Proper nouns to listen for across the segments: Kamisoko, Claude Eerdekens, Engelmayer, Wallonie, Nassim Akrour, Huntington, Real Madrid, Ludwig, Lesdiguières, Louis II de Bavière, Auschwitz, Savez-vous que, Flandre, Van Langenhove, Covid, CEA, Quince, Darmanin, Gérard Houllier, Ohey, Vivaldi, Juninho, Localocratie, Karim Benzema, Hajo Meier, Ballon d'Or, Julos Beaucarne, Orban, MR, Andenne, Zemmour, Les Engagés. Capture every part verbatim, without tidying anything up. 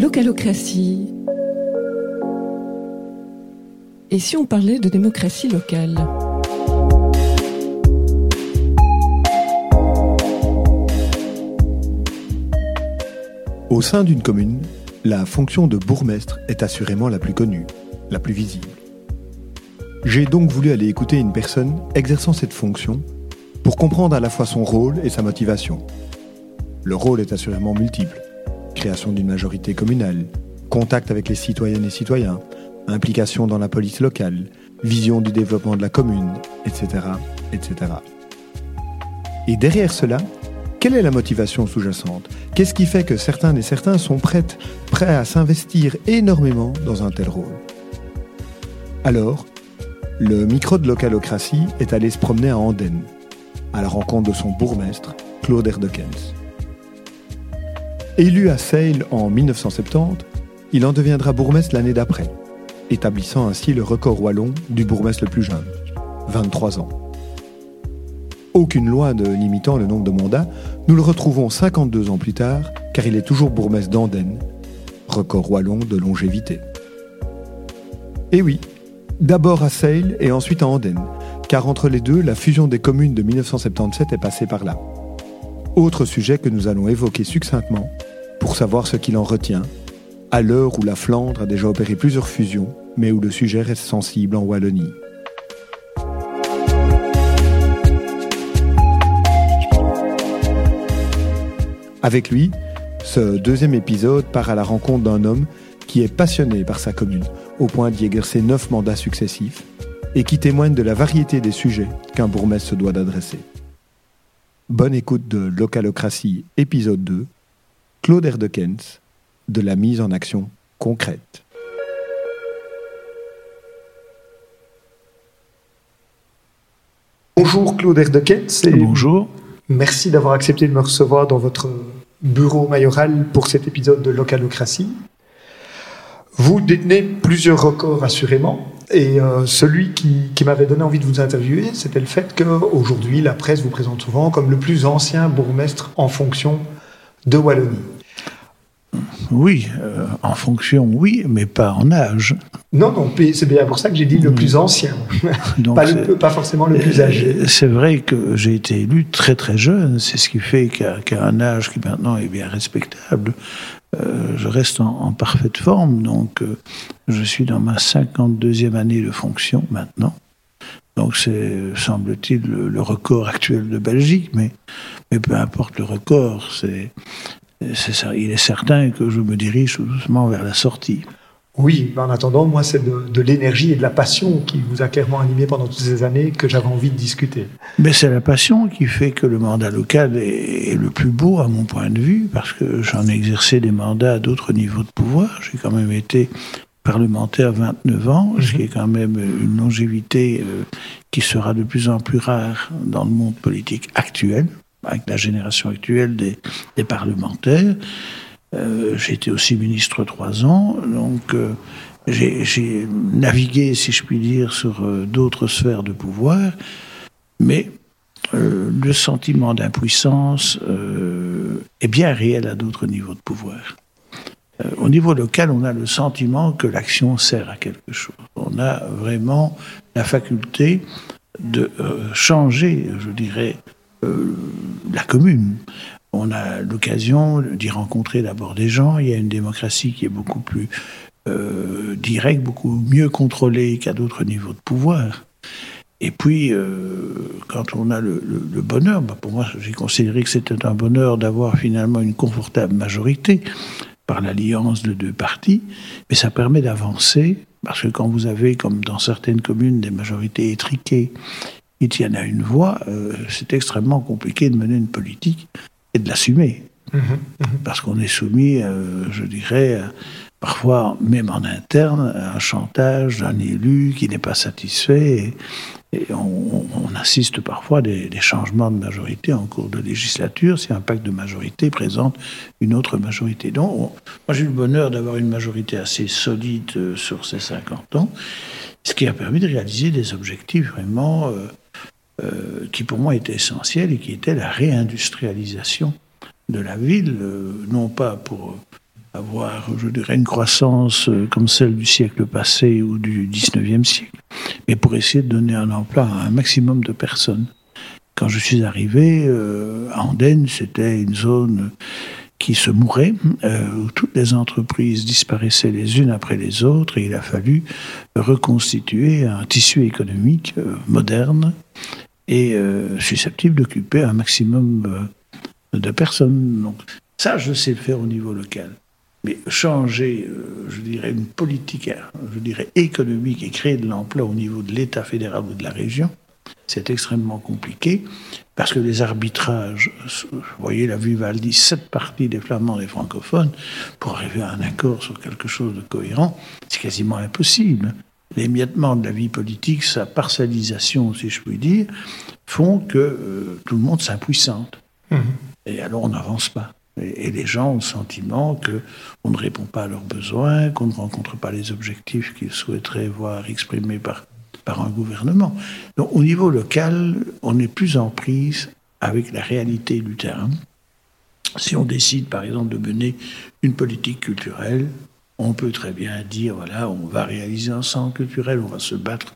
Localocratie. Et si on parlait de démocratie locale ? Au sein d'une commune, la fonction de bourgmestre est assurément la plus connue, la plus visible. J'ai donc voulu aller écouter une personne exerçant cette fonction pour comprendre à la fois son rôle et sa motivation. Le rôle est assurément multiple. Création d'une majorité communale, contact avec les citoyennes et citoyens, implication dans la police locale, vision du développement de la commune, et cetera, et cetera. Et derrière cela, quelle est la motivation sous-jacente ? Qu'est-ce qui fait que certains et certains sont prêts, prêts à s'investir énormément dans un tel rôle ? Alors, le micro de Localocratie est allé se promener à Andenne, à la rencontre de son bourgmestre, Claude Eerdekens. Élu à Seilles en dix-neuf cent soixante-dix, il en deviendra bourgmestre l'année d'après, établissant ainsi le record wallon du bourgmestre le plus jeune, vingt-trois ans. Aucune loi ne limitant le nombre de mandats, nous le retrouvons cinquante-deux ans plus tard, car il est toujours bourgmestre d'Andenne, record wallon de longévité. Et oui, d'abord à Seilles et ensuite à Andenne, car entre les deux, la fusion des communes de dix-neuf cent soixante-dix-sept est passée par là. Autre sujet que nous allons évoquer succinctement pour savoir ce qu'il en retient, à l'heure où la Flandre a déjà opéré plusieurs fusions, mais où le sujet reste sensible en Wallonie. Avec lui, ce deuxième épisode part à la rencontre d'un homme qui est passionné par sa commune, au point d'y exercer neuf mandats successifs, et qui témoigne de la variété des sujets qu'un bourgmestre se doit d'adresser. Bonne écoute de Localocratie, épisode deux, Claude Eerdekens, de la mise en action concrète. Bonjour Claude Eerdekens. Et bonjour. Merci d'avoir accepté de me recevoir dans votre bureau mayoral pour cet épisode de Localocratie. Vous détenez plusieurs records assurément. Et euh, celui qui, qui m'avait donné envie de vous interviewer, c'était le fait qu'aujourd'hui, la presse vous présente souvent comme le plus ancien bourgmestre en fonction de Wallonie. Oui, euh, en fonction, oui, mais pas en âge. Non, non, c'est bien pour ça que j'ai dit le plus ancien, donc pas, le, pas forcément le plus âgé. C'est vrai que j'ai été élu très très jeune, c'est ce qui fait qu'à, qu'à un âge qui maintenant est bien respectable, euh, je reste en, en parfaite forme, donc euh, je suis dans ma cinquante-deuxième année de fonction maintenant. Donc c'est, semble-t-il, le, le record actuel de Belgique, mais, mais peu importe le record, c'est... C'est ça, il est certain que je me dirige doucement vers la sortie. Oui, en attendant, moi, c'est de, de l'énergie et de la passion qui vous a clairement animé pendant toutes ces années que j'avais envie de discuter. Mais c'est la passion qui fait que le mandat local est, est le plus beau à mon point de vue, parce que j'en ai exercé des mandats à d'autres niveaux de pouvoir. J'ai quand même été parlementaire vingt-neuf ans, mmh. ce qui est quand même une longévité euh, qui sera de plus en plus rare dans le monde politique actuel. Avec la génération actuelle des, des parlementaires. Euh, j'ai été aussi ministre trois ans, donc euh, j'ai, j'ai navigué, si je puis dire, sur euh, d'autres sphères de pouvoir, mais euh, le sentiment d'impuissance euh, est bien réel à d'autres niveaux de pouvoir. Euh, au niveau local, on a le sentiment que l'action sert à quelque chose. On a vraiment la faculté de euh, changer, je dirais, Euh, la commune. On a l'occasion d'y rencontrer d'abord des gens. Il y a une démocratie qui est beaucoup plus euh, directe, beaucoup mieux contrôlée qu'à d'autres niveaux de pouvoir. Et puis, euh, quand on a le, le, le bonheur, bah pour moi, j'ai considéré que c'était un bonheur d'avoir finalement une confortable majorité par l'alliance de deux partis, mais ça permet d'avancer, parce que quand vous avez, comme dans certaines communes, des majorités étriquées, il tient à une voix, euh, c'est extrêmement compliqué de mener une politique et de l'assumer. Mmh, mmh. Parce qu'on est soumis, euh, je dirais, euh, parfois, même en interne, à un chantage d'un élu qui n'est pas satisfait. Et, et on, on assiste parfois à des, des changements de majorité en cours de législature si un pacte de majorité présente une autre majorité. Donc, on, moi, j'ai eu le bonheur d'avoir une majorité assez solide euh, sur ces cinquante ans, ce qui a permis de réaliser des objectifs vraiment... Euh, Euh, qui pour moi était essentiel et qui était la réindustrialisation de la ville, euh, non pas pour avoir, je dirais, une croissance comme celle du siècle passé ou du dix-neuvième siècle, mais pour essayer de donner un emploi à un maximum de personnes. Quand je suis arrivé, euh, à Andenne, c'était une zone qui se mourait, euh, où toutes les entreprises disparaissaient les unes après les autres, et il a fallu reconstituer un tissu économique euh, moderne et euh, susceptible d'occuper un maximum euh, de personnes. Donc, ça, je sais le faire au niveau local. Mais changer, euh, je dirais, une politique, je dirais, économique et créer de l'emploi au niveau de l'État fédéral ou de la région, c'est extrêmement compliqué, parce que les arbitrages, vous voyez, la Vivaldi, sept parties des Flamands et des francophones, pour arriver à un accord sur quelque chose de cohérent, c'est quasiment impossible. L'émiettement de la vie politique, sa partialisation, si je puis dire, font que euh, tout le monde s'impuissante. Mmh. Et alors on n'avance pas. Et, et les gens ont le sentiment qu'on ne répond pas à leurs besoins, qu'on ne rencontre pas les objectifs qu'ils souhaiteraient voir exprimés par par un gouvernement. Donc au niveau local, on n'est plus en prise avec la réalité du terrain. Si on décide par exemple de mener une politique culturelle, on peut très bien dire, voilà, on va réaliser un centre culturel, on va se battre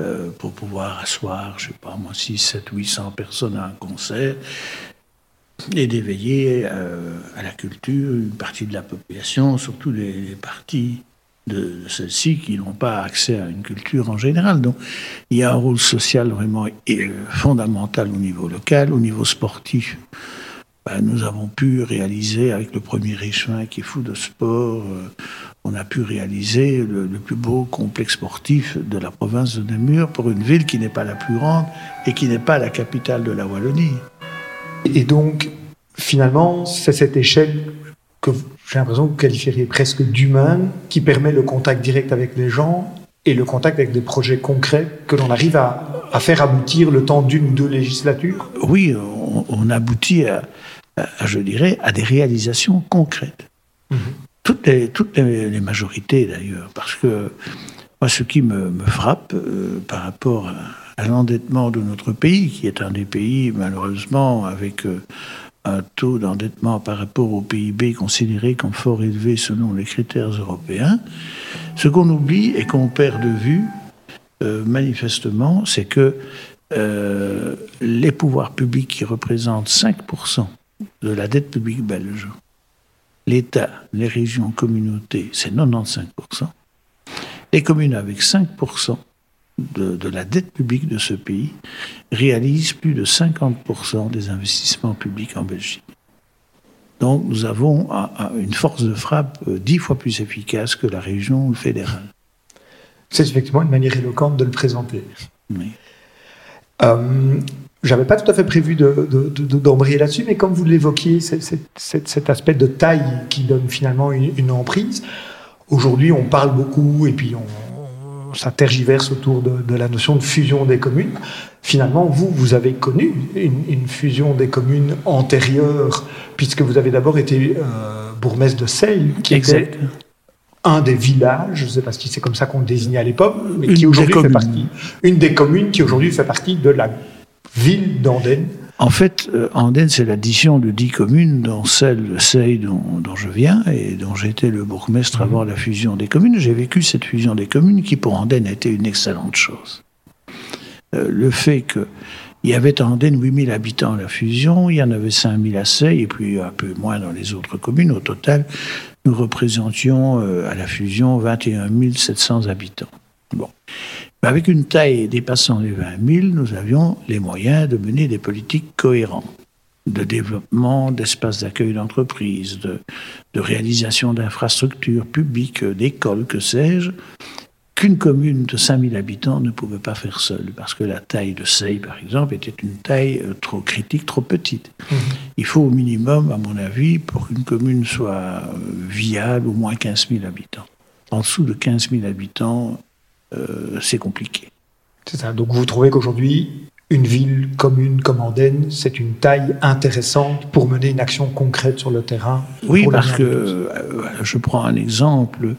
euh, pour pouvoir asseoir, je ne sais pas moi, six, sept, huit cents personnes à un concert, et d'éveiller euh, à la culture une partie de la population, surtout les, les parties de celles-ci qui n'ont pas accès à une culture en général. Donc il y a un rôle social vraiment fondamental au niveau local. Au niveau sportif, ben, nous avons pu réaliser avec le premier échevin qui est fou de sport, euh, on a pu réaliser le, le plus beau complexe sportif de la province de Namur pour une ville qui n'est pas la plus grande et qui n'est pas la capitale de la Wallonie. Et donc finalement c'est cette échelle que j'ai l'impression que vous qualifieriez presque d'humaine, qui permet le contact direct avec les gens et le contact avec des projets concrets que l'on arrive à, à faire aboutir le temps d'une ou deux législatures. Oui, on, on aboutit, à, à, je dirais, à des réalisations concrètes. Mmh. Toutes, les, toutes les, les majorités, d'ailleurs, parce que moi, ce qui me, me frappe euh, par rapport à, à l'endettement de notre pays, qui est un des pays, malheureusement, avec Euh, un taux d'endettement par rapport au P I B considéré comme fort élevé selon les critères européens. Ce qu'on oublie et qu'on perd de vue, euh, manifestement, c'est que euh, les pouvoirs publics qui représentent cinq pour cent de la dette publique belge, l'État, les régions, communautés, c'est quatre-vingt-quinze pour cent. Les communes avec cinq pour cent De, de la dette publique de ce pays réalise plus de cinquante pour cent des investissements publics en Belgique. Donc nous avons un, un, une force de frappe dix fois plus efficace que la région ou le fédéral. C'est effectivement une manière éloquente de le présenter. Oui. Euh, je n'avais pas tout à fait prévu de, de, de, de, d'embrayer là-dessus, mais comme vous l'évoquiez, c'est, c'est, c'est, cet aspect de taille qui donne finalement une, une emprise. Aujourd'hui, on parle beaucoup et puis on ça tergiverse autour de, de la notion de fusion des communes. Finalement, vous, vous avez connu une, une fusion des communes antérieures, puisque vous avez d'abord été euh, bourgmestre de Seilles, qui exact. Était un des villages, je ne sais pas si c'est comme ça qu'on le désignait à l'époque, mais une qui aujourd'hui fait partie, une des communes qui aujourd'hui fait partie de la ville d'Andenne. En fait, euh, Andenne, c'est l'addition de dix communes, dont celle de Seilles dont, dont je viens et dont j'étais le bourgmestre avant la fusion des communes. J'ai vécu cette fusion des communes qui, pour Andenne, a été une excellente chose. Euh, le fait qu'il y avait à Andenne huit mille habitants à la fusion, il y en avait cinq mille à Seilles et puis un peu moins dans les autres communes. Au total, nous représentions euh, à la fusion vingt et un mille sept cents habitants. Bon. Avec une taille dépassant les vingt mille, nous avions les moyens de mener des politiques cohérentes, de développement d'espaces d'accueil d'entreprises, de, de réalisation d'infrastructures publiques, d'écoles, que sais-je, qu'une commune de cinq mille habitants ne pouvait pas faire seule, parce que la taille de Seilles, par exemple, était une taille trop critique, trop petite. Mmh. Il faut au minimum, à mon avis, pour qu'une commune soit viable, au moins quinze mille habitants. En dessous de quinze mille habitants, Euh, c'est compliqué. C'est ça. Donc vous trouvez qu'aujourd'hui, une ville commune comme Andenne, c'est une taille intéressante pour mener une action concrète sur le terrain? Oui, parce que, euh, je prends un exemple,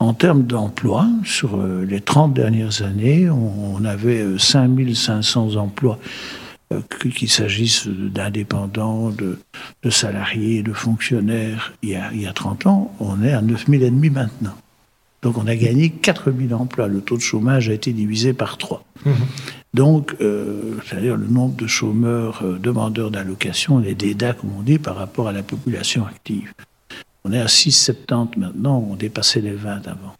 en termes d'emploi, sur euh, les trente dernières années, on, on avait cinq mille cinq cents emplois qu'il s'agisse d'indépendants, de, de salariés, de fonctionnaires, il y a, il y a trente ans, on est à neuf mille et demi maintenant. Donc on a gagné quatre mille emplois. Le taux de chômage a été divisé par trois. Mmh. Donc, euh, c'est-à-dire le nombre de chômeurs, euh, demandeurs d'allocations, les D D A, comme on dit, par rapport à la population active. On est à six virgule soixante-dix maintenant, on dépassait les vingt avant.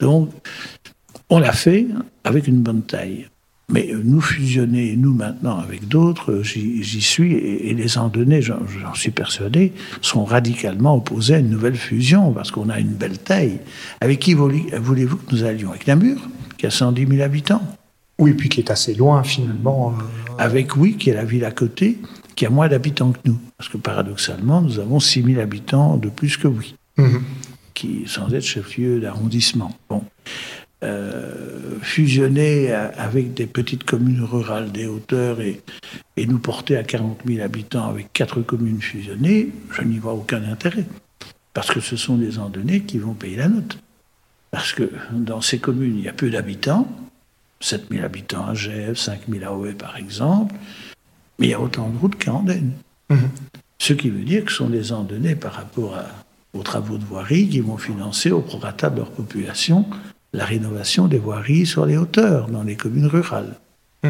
Donc, on l'a fait avec une bonne taille. Mais nous fusionner, nous maintenant, avec d'autres, j'y, j'y suis, et, et les Andennais, j'en, j'en suis persuadé, sont radicalement opposés à une nouvelle fusion, parce qu'on a une belle taille. Avec qui voulez-vous que nous allions ? Avec Namur, qui a cent dix mille habitants. Oui, puis qui est assez loin, finalement. Avec Huy, qui est la ville à côté, qui a moins d'habitants que nous. Parce que, paradoxalement, nous avons six mille habitants de plus que Huy, mmh. qui, sans être chef-lieu d'arrondissement. Bon. Euh, fusionner avec des petites communes rurales des hauteurs et, et nous porter à quarante mille habitants avec quatre communes fusionnées, je n'y vois aucun intérêt. Parce que ce sont des Andennais qui vont payer la note. Parce que dans ces communes, il y a peu d'habitants, sept mille habitants à Jèves, cinq mille à Ohey par exemple, mais il y a autant de routes qu'à Andenne. Mmh. Ce qui veut dire que ce sont des Andennais par rapport à, aux travaux de voirie qui vont financer au prorata de leur population la rénovation des voiries sur les hauteurs, dans les communes rurales. Mmh.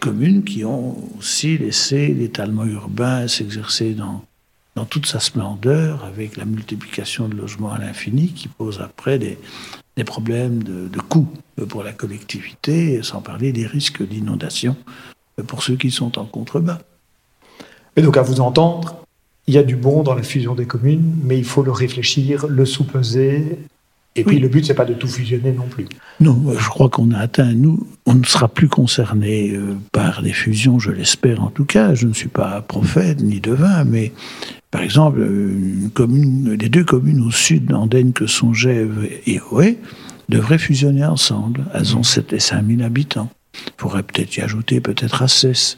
Communes qui ont aussi laissé l'étalement urbain s'exercer dans, dans toute sa splendeur, avec la multiplication de logements à l'infini, qui pose après des, des problèmes de, de coûts pour la collectivité, sans parler des risques d'inondation pour ceux qui sont en contrebas. Et donc, à vous entendre, il y a du bon dans la fusion des communes, mais il faut le réfléchir, le sous-peser. Et puis oui. Le but, c'est pas de tout fusionner non plus. Non, je crois qu'on a atteint, nous, on ne sera plus concerné euh, par des fusions, je l'espère en tout cas. Je ne suis pas prophète ni devin, mais par exemple, une commune, les deux communes au sud d'Andenne que sont Jèves et Ohey devraient fusionner ensemble. Elles ont sept et cinq mille habitants. Il faudrait peut-être y ajouter peut-être Assesse,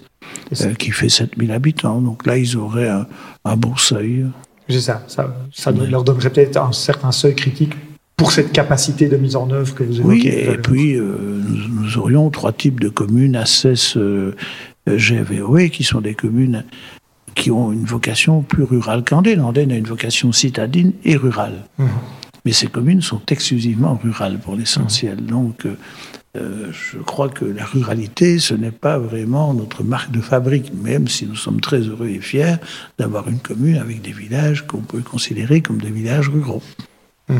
euh, qui fait sept mille habitants. Donc là, ils auraient un, un bon seuil. C'est ça. Ça, ça ouais. leur donnerait peut-être un certain seuil critique pour cette capacité de mise en œuvre que vous évoquez. Oui, et, et puis euh, nous, nous aurions trois types de communes, Assesse, euh, Jèves et Ohey, qui sont des communes qui ont une vocation plus rurale qu'Andenne. Andenne a une vocation citadine et rurale. Mmh. Mais ces communes sont exclusivement rurales pour l'essentiel. Mmh. Donc euh, je crois que la ruralité, ce n'est pas vraiment notre marque de fabrique, même si nous sommes très heureux et fiers d'avoir une commune avec des villages qu'on peut considérer comme des villages ruraux. Mmh.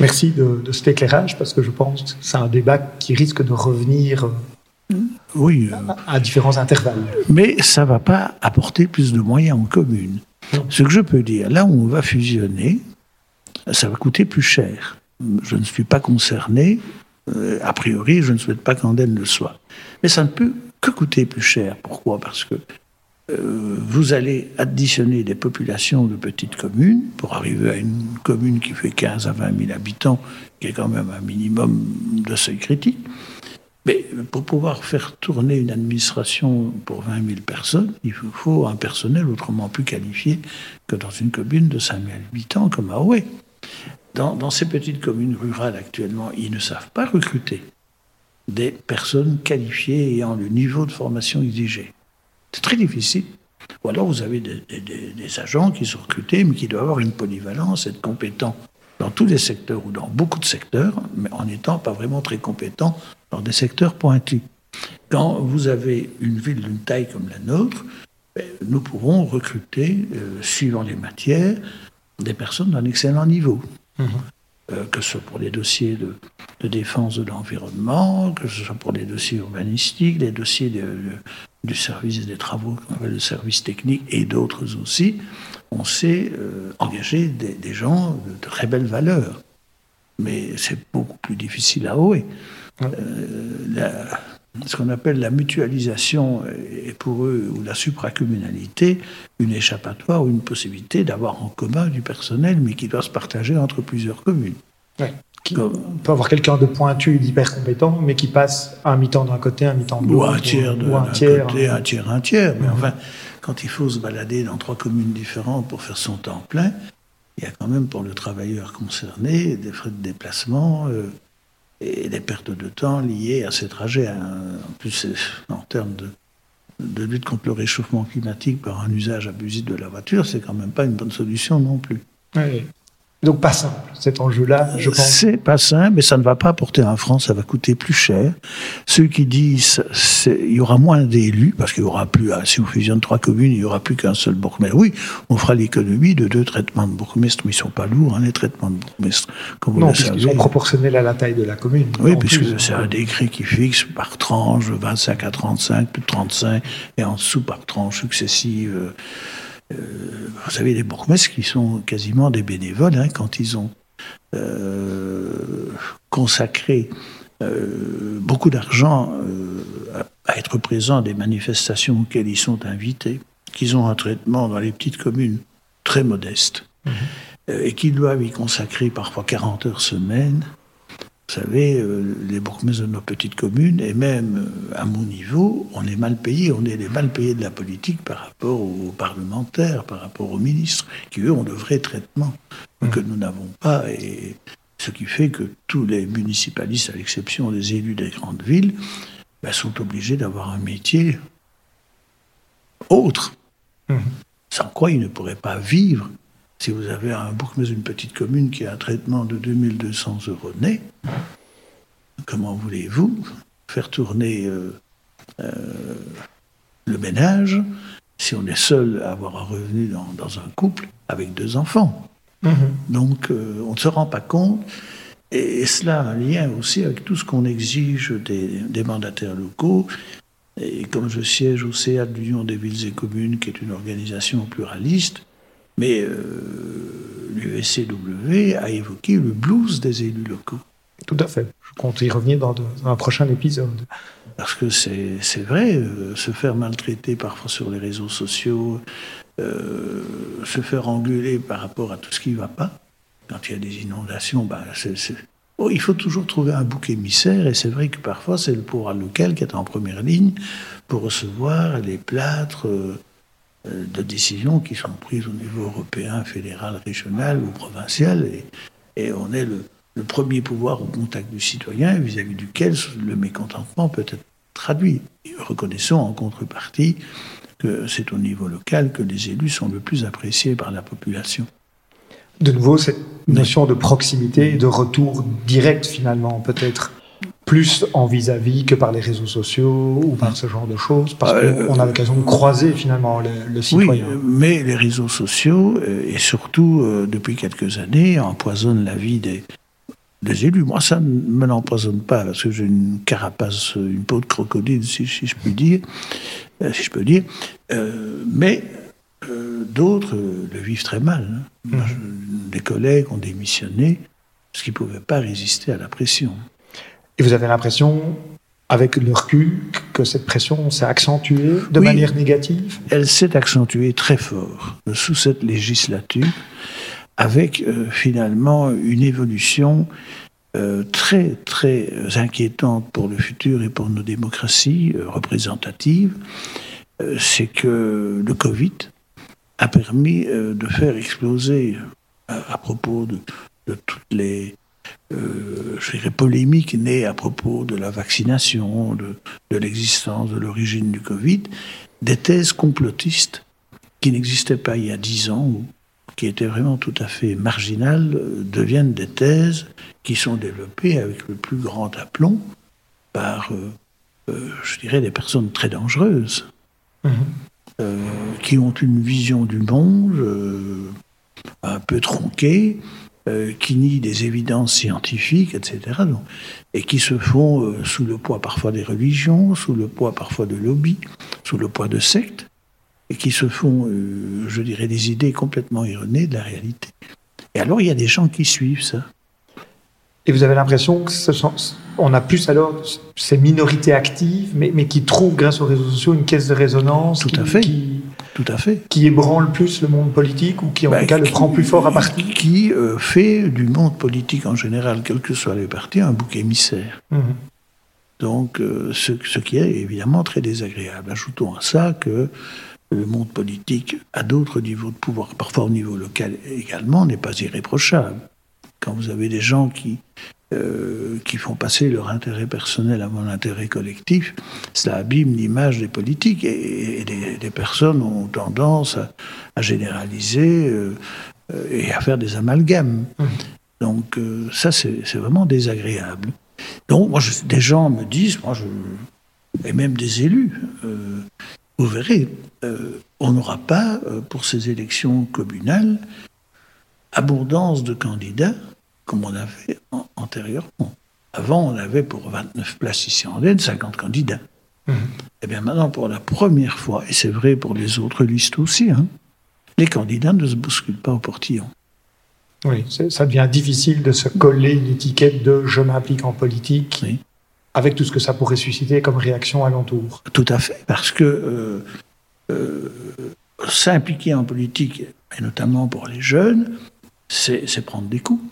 Merci de, de cet éclairage, parce que je pense que c'est un débat qui risque de revenir oui, à, à différents intervalles. Mais ça ne va pas apporter plus de moyens en commune. Non. Ce que je peux dire, là où on va fusionner, ça va coûter plus cher. Je ne suis pas concerné, euh, a priori, je ne souhaite pas qu'Andenne le soit. Mais ça ne peut que coûter plus cher. Pourquoi ? Parce que vous allez additionner des populations de petites communes pour arriver à une commune qui fait quinze à vingt mille habitants, qui est quand même un minimum de seuil critique. Mais pour pouvoir faire tourner une administration pour vingt mille personnes, il faut un personnel autrement plus qualifié que dans une commune de cinq mille habitants comme à Ohey. Dans, dans ces petites communes rurales actuellement, ils ne savent pas recruter des personnes qualifiées ayant le niveau de formation exigé. C'est très difficile. Ou alors vous avez des, des, des agents qui sont recrutés, mais qui doivent avoir une polyvalence, être compétents dans tous les secteurs ou dans beaucoup de secteurs, mais en n'étant pas vraiment très compétents dans des secteurs pointus. Quand vous avez une ville d'une taille comme la nôtre, nous pourrons recruter, euh, suivant les matières, des personnes d'un excellent niveau. Mmh. Euh, que ce soit pour les dossiers de, de défense de l'environnement, que ce soit pour les dossiers urbanistiques, les dossiers de, de, du service des travaux, qu'on appelle le service technique, et d'autres aussi, on sait euh, engager des, des gens de très belles valeurs. Mais c'est beaucoup plus difficile à Ohey. Euh, la, ce qu'on appelle la mutualisation est pour eux, ou la supracommunalité, une échappatoire ou une possibilité d'avoir en commun du personnel, mais qui doit se partager entre plusieurs communes. Ouais. Qui, Comme, on peut avoir quelqu'un de pointu et d'hyper compétent, mais qui passe un mi-temps d'un côté, un mi-temps de l'autre. Ou un tiers de l'autre, un tiers, un, un tiers, un tiers. Mais mmh. enfin, quand il faut se balader dans trois communes différentes pour faire son temps plein, il y a quand même pour le travailleur concerné des frais de déplacement euh, et des pertes de temps liées à ces trajets. Hein. En plus, en termes de, de lutte contre le réchauffement climatique par un usage abusif de la voiture, c'est quand même pas une bonne solution non plus. Oui. Donc pas simple, cet enjeu-là, je pense. C'est pas simple, mais ça ne va pas porter en France, ça va coûter plus cher. Ceux qui disent, c'est, il y aura moins d'élus, parce qu'il y aura plus, si on fusionne trois communes, il y aura plus qu'un seul bourgmestre. Oui, on fera l'économie de deux traitements de bourgmestre, mais ils sont pas lourds, hein, les traitements de bourgmestre. Comme non, puisqu'ils sont proportionnels à la taille de la commune. Oui, puisque plus, c'est un décret qui fixe par tranche, vingt-cinq à trente-cinq, plus de trente-cinq, et en dessous par tranche successive. Euh, Euh, vous savez, les bourgmestres qui sont quasiment des bénévoles, hein, quand ils ont euh, consacré euh, beaucoup d'argent euh, à, à être présents à des manifestations auxquelles ils sont invités, qu'ils ont un traitement dans les petites communes très modeste, mmh. euh, et qu'ils doivent y consacrer parfois quarante heures semaine. Vous savez, euh, les bourgmestres de nos petites communes, et même euh, à mon niveau, on est mal payés, on est les mal payés de la politique par rapport aux parlementaires, par rapport aux ministres, qui eux ont de vrais traitements mmh. que nous n'avons pas. Et ce qui fait que tous les municipalistes, à l'exception des élus des grandes villes, bah, sont obligés d'avoir un métier autre, mmh. sans quoi ils ne pourraient pas vivre. Si vous avez un bourgmestre d'une petite commune qui a un traitement de deux mille deux cents euros net, comment voulez-vous faire tourner euh, euh, le ménage si on est seul à avoir un revenu dans, dans un couple avec deux enfants ? Mmh. Donc euh, on ne se rend pas compte. Et, et cela a un lien aussi avec tout ce qu'on exige des, des mandataires locaux. Et comme je siège au C E A de l'Union des villes et communes, qui est une organisation pluraliste, mais euh, l'U S C W a évoqué le blues des élus locaux. Tout à fait. Je compte y revenir dans, de, dans un prochain épisode. Parce que c'est, c'est vrai, euh, se faire maltraiter parfois sur les réseaux sociaux, euh, se faire engueuler par rapport à tout ce qui ne va pas. Quand il y a des inondations, bah, c'est, c'est... Oh, il faut toujours trouver un bouc émissaire. Et c'est vrai que parfois, c'est le pouvoir local qui est en première ligne pour recevoir les plâtres... Euh, de décisions qui sont prises au niveau européen, fédéral, régional ou provincial. Et, et on est le, le premier pouvoir au contact du citoyen vis-à-vis duquel le mécontentement peut être traduit. Et reconnaissons en contrepartie que c'est au niveau local que les élus sont le plus appréciés par la population. De nouveau, cette notion de proximité, de retour direct finalement peut-être plus en vis-à-vis que par les réseaux sociaux ou par ce genre de choses, parce euh, qu'on a l'occasion de croiser finalement le, le citoyen. Oui, mais les réseaux sociaux, et surtout depuis quelques années, empoisonnent la vie des, des élus. Moi, ça ne me l'empoisonne pas, parce que j'ai une carapace, une peau de crocodile, si, si je puis dire, si je peux dire. Euh, mais euh, d'autres le vivent très mal. Hein. Moi, je, des collègues ont démissionné, parce qu'ils ne pouvaient pas résister à la pression. Et vous avez l'impression, avec le recul, que cette pression s'est accentuée de oui, manière négative ? Elle s'est accentuée très fort sous cette législature, avec euh, finalement une évolution euh, très, très inquiétante pour le futur et pour nos démocraties euh, représentatives. Euh, c'est que le Covid a permis euh, de faire exploser, à, à propos de, de toutes les... Euh, je dirais polémique née à propos de la vaccination, de, de l'existence, de l'origine du Covid, des thèses complotistes qui n'existaient pas il y a dix ans, ou qui étaient vraiment tout à fait marginales, euh, deviennent des thèses qui sont développées avec le plus grand aplomb par, euh, euh, je dirais, des personnes très dangereuses, mmh. euh, qui ont une vision du monde euh, un peu tronquée, Euh, qui nient des évidences scientifiques, et cetera. Donc, et qui se font euh, sous le poids parfois des religions, sous le poids parfois de lobbies, sous le poids de sectes, et qui se font, euh, je dirais, des idées complètement erronées de la réalité. Et alors, il y a des gens qui suivent ça. Et vous avez l'impression que ce sont, on a plus alors ces minorités actives, mais, mais qui trouvent, grâce aux réseaux sociaux, une caisse de résonance. Tout qui, à fait. Qui... Tout à fait. Qui ébranle plus le monde politique, ou qui en bah, tout cas le qui, prend plus fort à partie. Qui euh, fait du monde politique en général, quels que soient les partis, un bouc émissaire. Mmh. Donc euh, ce, ce qui est évidemment très désagréable. Ajoutons à ça que le monde politique, à d'autres niveaux de pouvoir, parfois au niveau local également, n'est pas irréprochable. Quand vous avez des gens qui, euh, qui font passer leur intérêt personnel avant l'intérêt collectif, cela abîme l'image des politiques et, et des, des personnes ont tendance à, à généraliser euh, et à faire des amalgames. Mmh. Donc euh, ça, c'est, c'est vraiment désagréable. Donc moi, je, des gens me disent, moi, je, et même des élus, euh, vous verrez, euh, on n'aura pas, euh, pour ces élections communales, abondance de candidats comme on avait en, antérieurement. Avant, on avait pour vingt-neuf places ici en Andenne cinquante candidats. Mmh. Et bien maintenant, pour la première fois, et c'est vrai pour les autres listes aussi, hein, les candidats ne se bousculent pas au portillon. Oui, ça devient difficile de se coller une étiquette de « je m'implique en politique oui. », avec tout ce que ça pourrait susciter comme réaction alentour. Tout à fait, parce que euh, euh, s'impliquer en politique, et notamment pour les jeunes, c'est, c'est prendre des coups.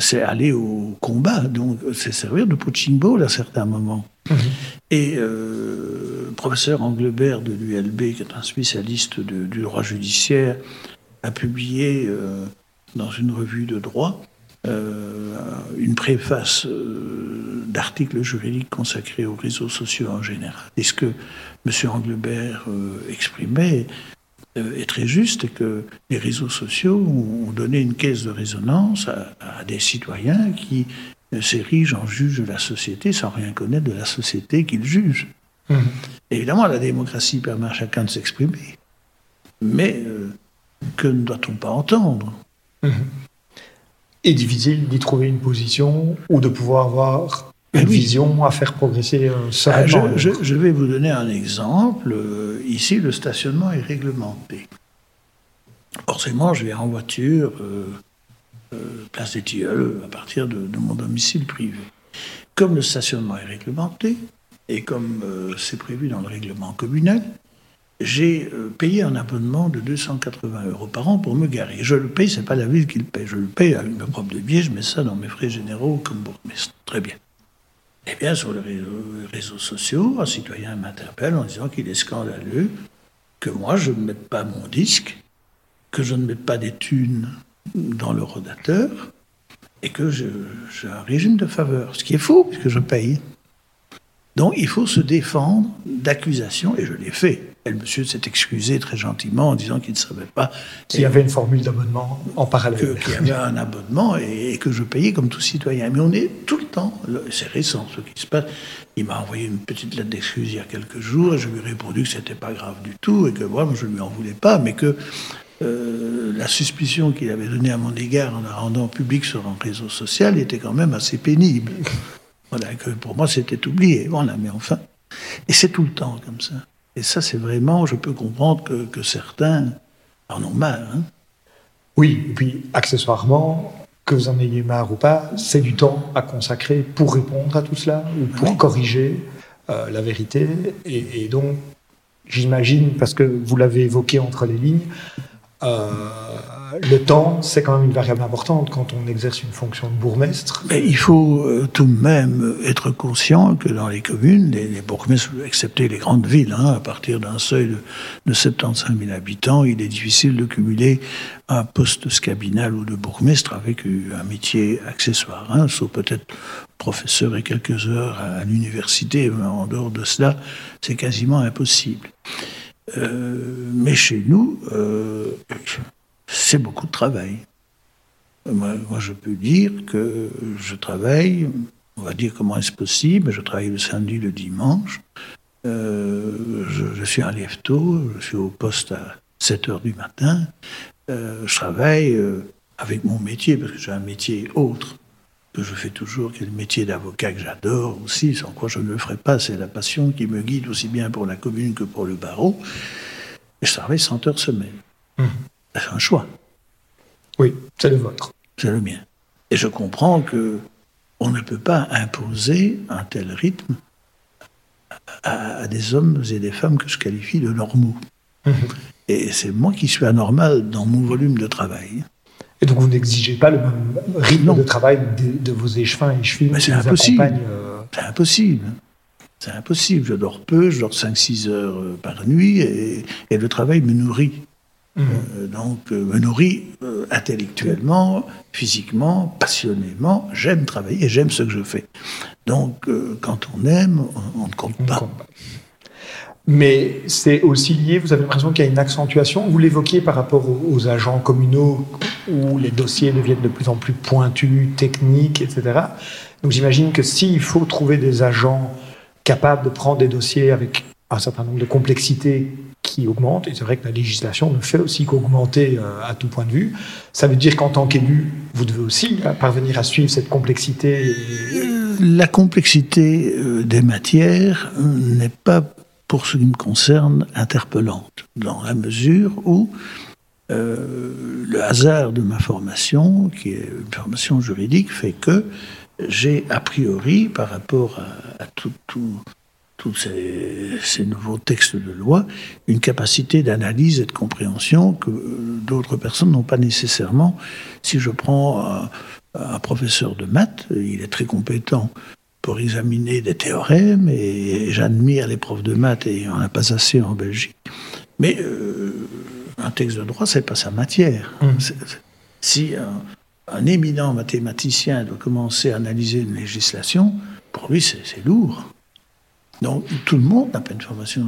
C'est aller au combat, donc c'est servir de punching ball à certains moments. Mmh. Et euh, le professeur Engelmayer de l'U L B, qui est un spécialiste de, du droit judiciaire, a publié euh, dans une revue de droit euh, une préface euh, d'articles juridiques consacrés aux réseaux sociaux en général. Et ce que M. Engelmayer euh, exprimait euh, est très juste, et que les réseaux sociaux ont donné une caisse de résonance à, à des citoyens qui s'érigent en juges de la société sans rien connaître de la société qu'ils jugent. Mmh. Évidemment, la démocratie permet à chacun de s'exprimer, mais euh, que ne doit-on pas entendre ? Mmh. Et difficile d'y trouver une position ou de pouvoir avoir une oui. vision à faire progresser euh, sereinement. Ah, je, je, je vais vous donner un exemple. Ici, le stationnement est réglementé. Forcément, je vais en voiture, euh, euh, place des Tilleuls, à partir de, de mon domicile privé. Comme le stationnement est réglementé, et comme euh, c'est prévu dans le règlement communal, j'ai payé un abonnement de deux cent quatre-vingts euros par an pour me garer. Je le paye, ce n'est pas la ville qui le paye. Je le paye avec mes propres billets, je mets ça dans mes frais généraux comme bourgmestre. Très bien. Eh bien, sur les réseaux sociaux, un citoyen m'interpelle en disant qu'il est scandaleux que moi, je ne mette pas mon disque, que je ne mette pas des thunes dans le rodateur et que je, j'ai un régime de faveur. Ce qui est faux, puisque je paye. Donc, il faut se défendre d'accusations, et je l'ai fait. Et le monsieur s'est excusé très gentiment en disant qu'il ne savait pas... Qu'il y avait une formule d'abonnement en parallèle. Qu'il y avait un abonnement et, et que je payais comme tout citoyen. Mais on est tout le temps... C'est récent ce qui se passe. Il m'a envoyé une petite lettre d'excuse il y a quelques jours, et je lui ai répondu que ce n'était pas grave du tout, et que moi, je ne lui en voulais pas, mais que euh, la suspicion qu'il avait donnée à mon égard en la rendant publique sur un réseau social était quand même assez pénible. Voilà, que pour moi, c'était oublié. Voilà, mais enfin... Et c'est tout le temps comme ça. Et ça, c'est vraiment... Je peux comprendre que, que certains en ont marre. Hein. Oui, et puis, accessoirement, que vous en ayez marre ou pas, c'est du temps à consacrer pour répondre à tout cela, ou pour oui. corriger euh, la vérité. Et, et donc, j'imagine, parce que vous l'avez évoqué entre les lignes, euh, le temps, c'est quand même une variable importante quand on exerce une fonction de bourgmestre. Mais il faut euh, tout de même être conscient que dans les communes, les, les bourgmestres, excepté les grandes villes, hein, à partir d'un seuil de, de soixante-quinze mille habitants, il est difficile de cumuler un poste scabinal ou de bourgmestre avec un métier accessoire, hein, sauf peut-être professeur et quelques heures à, à l'université. Mais en dehors de cela, c'est quasiment impossible. Euh, mais chez nous... Euh, C'est beaucoup de travail. Moi, moi, je peux dire que je travaille, on va dire comment est-ce possible, je travaille le samedi, le dimanche, euh, je, je suis un lève-tôt, je suis au poste à sept heures du matin, euh, je travaille euh, avec mon métier, parce que j'ai un métier autre que je fais toujours, qui est le métier d'avocat que j'adore aussi, sans quoi je ne le ferais pas, c'est la passion qui me guide aussi bien pour la commune que pour le barreau. Et je travaille cent heures semaine. Mmh. C'est un choix. Oui, c'est le vôtre. C'est le mien. Et je comprends que on ne peut pas imposer un tel rythme à, à des hommes et des femmes que je qualifie de normaux. Mmh. Et c'est moi qui suis anormal dans mon volume de travail. Et donc vous n'exigez pas le même rythme non. de travail de, de vos échevins et échevines qui vous accompagnent euh... C'est impossible. C'est impossible. Je dors peu, je dors cinq six heures par nuit et, et le travail me nourrit. Mmh. Euh, donc, me nourrit euh, intellectuellement, physiquement, passionnément. J'aime travailler, j'aime ce que je fais. Donc, euh, quand on aime, on, on ne compte on pas. compte pas. Mais c'est aussi lié, vous avez l'impression qu'il y a une accentuation, vous l'évoquiez par rapport aux agents communaux où les dossiers deviennent de plus en plus pointus, techniques, et cetera. Donc j'imagine que s'il faut trouver des agents capables de prendre des dossiers avec un certain nombre de complexités qui augmentent, et c'est vrai que la législation ne fait aussi qu'augmenter à tout point de vue, ça veut dire qu'en tant qu'élu, vous devez aussi parvenir à suivre cette complexité. La complexité des matières n'est pas, pour ce qui me concerne, interpellante, dans la mesure où euh, le hasard de ma formation, qui est une formation juridique, fait que j'ai a priori, par rapport à, à tous tout, tout ces, ces nouveaux textes de loi, une capacité d'analyse et de compréhension que euh, d'autres personnes n'ont pas nécessairement. Si je prends un, un professeur de maths, il est très compétent pour examiner des théorèmes, et j'admire les profs de maths, et on n'a pas assez en Belgique. Mais euh, un texte de droit, c'est pas sa matière. Mmh. C'est, c'est, si un, un éminent mathématicien doit commencer à analyser une législation, pour lui, c'est, c'est lourd. Donc, tout le monde n'a pas une formation.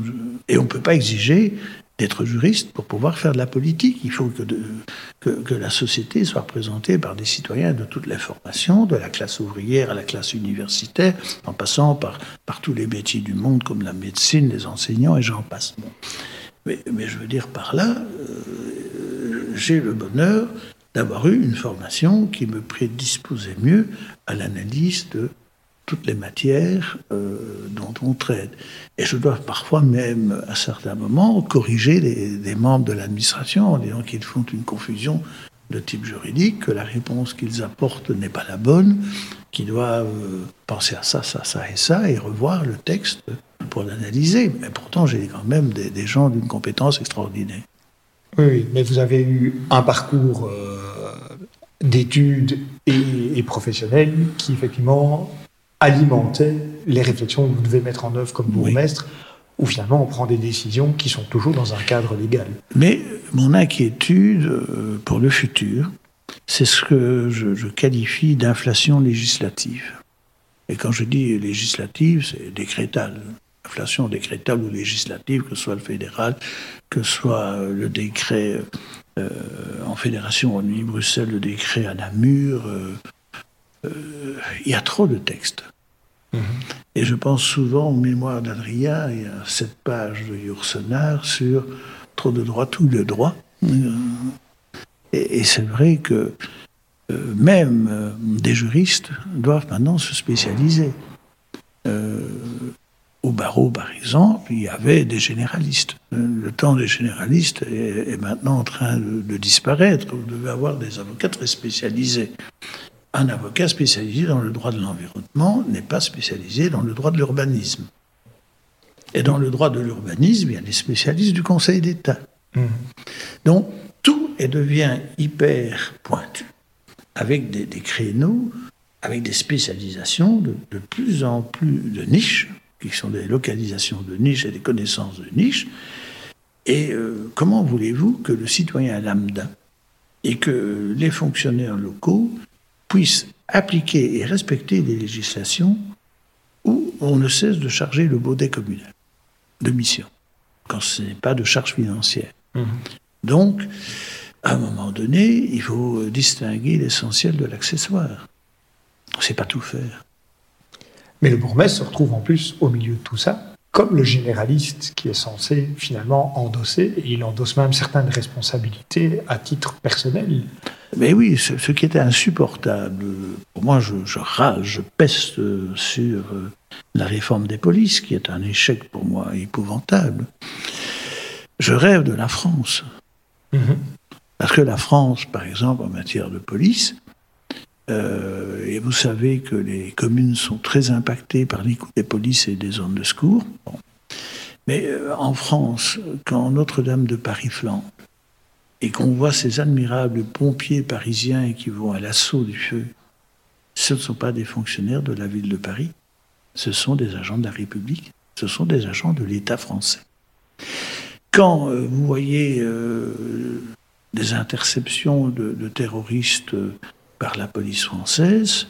Et on ne peut pas exiger d'être juriste pour pouvoir faire de la politique. Il faut que, de, que, que la société soit représentée par des citoyens de toutes les formations, de la classe ouvrière à la classe universitaire, en passant par, par tous les métiers du monde, comme la médecine, les enseignants, et j'en passe. Bon. Mais, mais je veux dire par là, euh, j'ai le bonheur d'avoir eu une formation qui me prédisposait mieux à l'analyse de toutes les matières euh, dont on traite. Et je dois parfois même, à certains moments, corriger des membres de l'administration en disant qu'ils font une confusion de type juridique, que la réponse qu'ils apportent n'est pas la bonne, qu'ils doivent euh, penser à ça, ça, ça et ça, et revoir le texte pour l'analyser. Mais pourtant, j'ai quand même des, des gens d'une compétence extraordinaire. Oui, mais vous avez eu un parcours euh, d'études et, et professionnel qui, effectivement, alimenter les réflexions que vous devez mettre en œuvre comme bourgmestre, oui. Où finalement on prend des décisions qui sont toujours dans un cadre légal. Mais mon inquiétude pour le futur, c'est ce que je, je qualifie d'inflation législative. Et quand je dis législative, c'est décrétale. Inflation décrétale ou législative, que ce soit le fédéral, que ce soit le décret euh, en Fédération Wallonie-Bruxelles, le décret à Namur. Euh, Il y a trop de textes. Mmh. Et je pense souvent aux mémoires d'Adrien, il y a sept pages de Yourcenar sur trop de droit, tout le droit. Mmh. Et, et c'est vrai que euh, même euh, des juristes doivent maintenant se spécialiser. Euh, au barreau, par exemple, il y avait des généralistes. Le temps des généralistes est, est maintenant en train de, de disparaître. Vous devez avoir des avocats très spécialisés. Un avocat spécialisé dans le droit de l'environnement n'est pas spécialisé dans le droit de l'urbanisme. Et dans le droit de l'urbanisme, il y a des spécialistes du Conseil d'État. Mmh. Donc, tout devient hyper pointu, avec des, des créneaux, avec des spécialisations de, de plus en plus de niches, qui sont des localisations de niches et des connaissances de niches. Et euh, comment voulez-vous que le citoyen lambda et que les fonctionnaires locaux puissent appliquer et respecter des législations où on ne cesse de charger le baudet communal de mission, quand ce n'est pas de charge financière. Mmh. Donc, à un moment donné, il faut distinguer l'essentiel de l'accessoire. On ne sait pas tout faire. Mais le bourgmestre se retrouve en plus au milieu de tout ça, comme le généraliste qui est censé finalement endosser, et il endosse même certaines responsabilités à titre personnel. Mais oui, ce, ce qui était insupportable, pour moi je, je rage, je peste sur la réforme des polices, qui est un échec pour moi épouvantable. Je rêve de la France. Mmh. Parce que la France, par exemple, en matière de police, euh, et vous savez que les communes sont très impactées par les coûts des polices et des zones de secours. Bon. Mais euh, en France, quand Notre-Dame de Paris flambe, et qu'on voit ces admirables pompiers parisiens qui vont à l'assaut du feu, ce ne sont pas des fonctionnaires de la ville de Paris, ce sont des agents de la République, ce sont des agents de l'État français. quand euh, mouillé euh, des interceptions de, de terroristes euh, par la police française,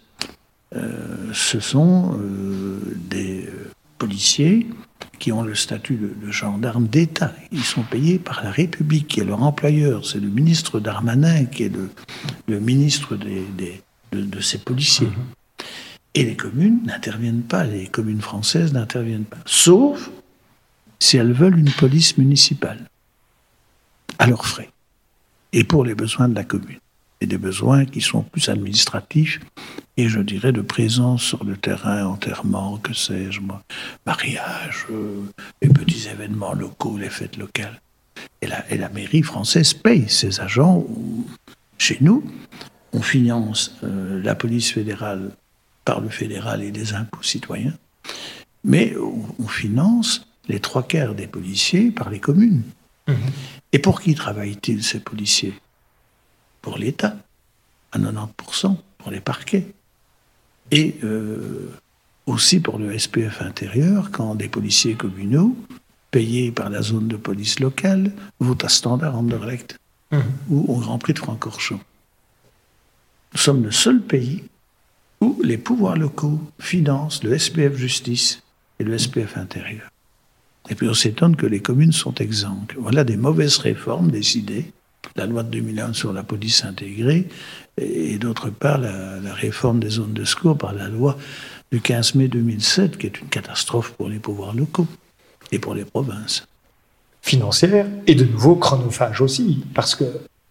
euh, ce sont euh, des policiers qui ont le statut de, de gendarme d'État. Ils sont payés par la République, et leur employeur, c'est le ministre Darmanin, qui est le, le ministre des, des, de, de ces policiers. Mmh. Et les communes n'interviennent pas, les communes françaises n'interviennent pas, sauf si elles veulent une police municipale, à leurs frais, et pour les besoins de la commune. Et des besoins qui sont plus administratifs, et je dirais de présence sur le terrain, enterrement, que sais-je moi, mariage, euh, les petits événements locaux, les fêtes locales. Et la, et la mairie française paye ses agents. Chez nous, on finance euh, la police fédérale par le fédéral et des impôts citoyens, mais on, on finance les trois quarts des policiers par les communes. Mmh. Et pour qui travaillent-ils, ces policiers ? Pour l'État, à quatre-vingt-dix pour cent, pour les parquets, et euh, aussi pour le S P F intérieur, quand des policiers communaux, payés par la zone de police locale, vont à Standard Anderlecht, mmh. ou au Grand Prix de Francorchamps. Nous sommes le seul pays où les pouvoirs locaux financent le S P F Justice et le S P F intérieur. Et puis on s'étonne que les communes sont exemptes. Voilà des mauvaises réformes décidées. La loi de deux mille un sur la police intégrée, et, et d'autre part la, la réforme des zones de secours par la loi du quinze mai deux mille sept, qui est une catastrophe pour les pouvoirs locaux et pour les provinces. Financière et de nouveau chronophage aussi, parce que...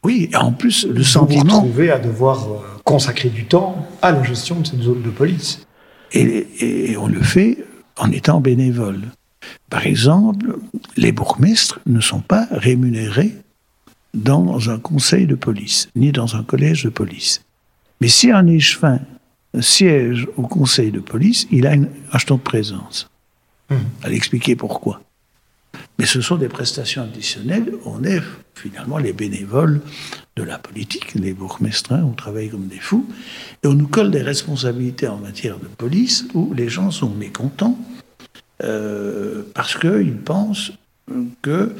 Oui, et en plus le sentiment... Vous vous retrouvez à devoir consacrer du temps à la gestion de cette zone de police. Et, et, et on le fait en étant bénévole. Par exemple, les bourgmestres ne sont pas rémunérés dans un conseil de police, ni dans un collège de police. Mais si un échevin siège au conseil de police, il a une, un jeton de présence. Mmh. À l'expliquer pourquoi. Mais ce sont des prestations additionnelles. On est finalement les bénévoles de la politique, les bourgmestrins, on travaille comme des fous, et on nous colle des responsabilités en matière de police où les gens sont mécontents euh, parce qu'ils pensent que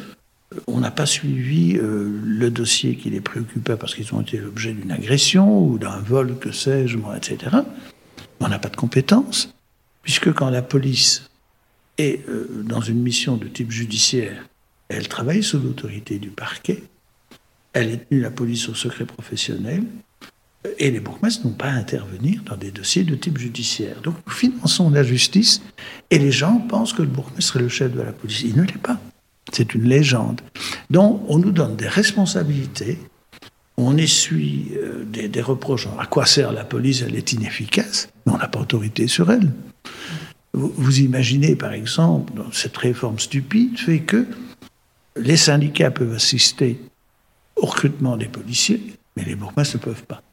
on n'a pas suivi euh, le dossier qui les préoccupait parce qu'ils ont été l'objet d'une agression ou d'un vol, que sais-je, et cetera. On n'a pas de compétences, puisque quand la police est euh, dans une mission de type judiciaire, elle travaille sous l'autorité du parquet, elle est tenue, la police, au secret professionnel, et les bourgmestres n'ont pas à intervenir dans des dossiers de type judiciaire. Donc nous finançons la justice, et les gens pensent que le bourgmestre est le chef de la police. Il ne l'est pas. C'est une légende. Donc, on nous donne des responsabilités, on essuie euh, des, des reproches. À quoi sert la police? Elle est inefficace, mais on n'a pas autorité sur elle. Vous, vous imaginez, par exemple, cette réforme stupide fait que les syndicats peuvent assister au recrutement des policiers, mais les bourgmestres ne peuvent pas.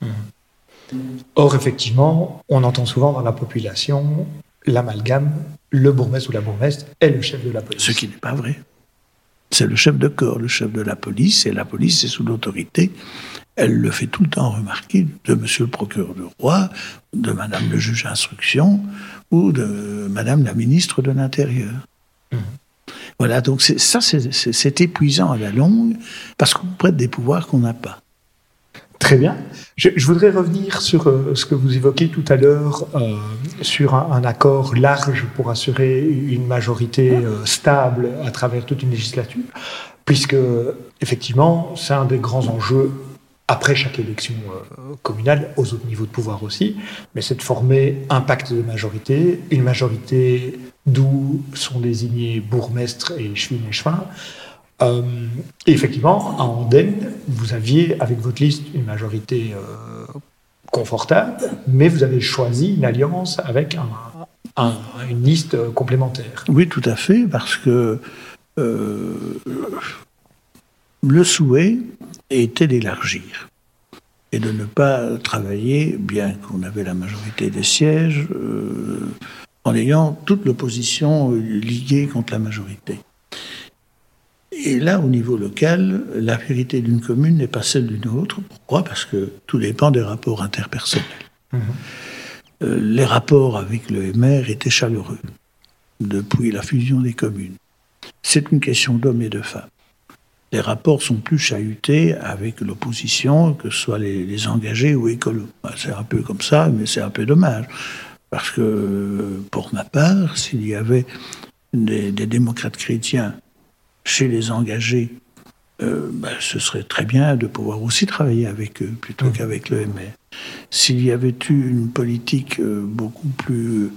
Mmh. Or, effectivement, on entend souvent dans la population l'amalgame, le bourgmestre ou la bourgmestre est le chef de la police. Ce qui n'est pas vrai. C'est le chef de corps, le chef de la police, et la police est sous l'autorité. Elle le fait tout le temps remarquer de monsieur le procureur du roi, de madame le juge d'instruction, ou de madame la ministre de l'Intérieur. Mmh. Voilà, donc c'est, ça c'est, c'est, c'est épuisant à la longue, parce qu'on prête des pouvoirs qu'on n'a pas. Très bien. Je, je voudrais revenir sur euh, ce que vous évoquiez tout à l'heure, euh, sur un, un accord large pour assurer une majorité euh, stable à travers toute une législature, puisque, effectivement, c'est un des grands enjeux après chaque élection euh, communale, aux autres niveaux de pouvoir aussi, mais c'est de former un pacte de majorité, une majorité d'où sont désignés bourgmestres et échevins et échevins. Euh, et effectivement, à Andenne, vous aviez avec votre liste une majorité euh, confortable, mais vous avez choisi une alliance avec un, un, une liste complémentaire. Oui, tout à fait, parce que euh, le souhait était d'élargir et de ne pas travailler, bien qu'on avait la majorité des sièges, euh, en ayant toute l'opposition liée contre la majorité. Et là, au niveau local, la vérité d'une commune n'est pas celle d'une autre. Pourquoi ? Parce que tout dépend des rapports interpersonnels. Mmh. Euh, les rapports avec le M R étaient chaleureux depuis la fusion des communes. c'est une question d'hommes et de femmes. Les rapports sont plus chahutés avec l'opposition, que ce soit les, les engagés ou écolos. C'est un peu comme ça, mais c'est un peu dommage. Parce que, pour ma part, s'il y avait des, des démocrates chrétiens chez les engagés, euh, ben, ce serait très bien de pouvoir aussi travailler avec eux plutôt mmh. qu'avec le M R. S'il y avait eu une politique euh, beaucoup plus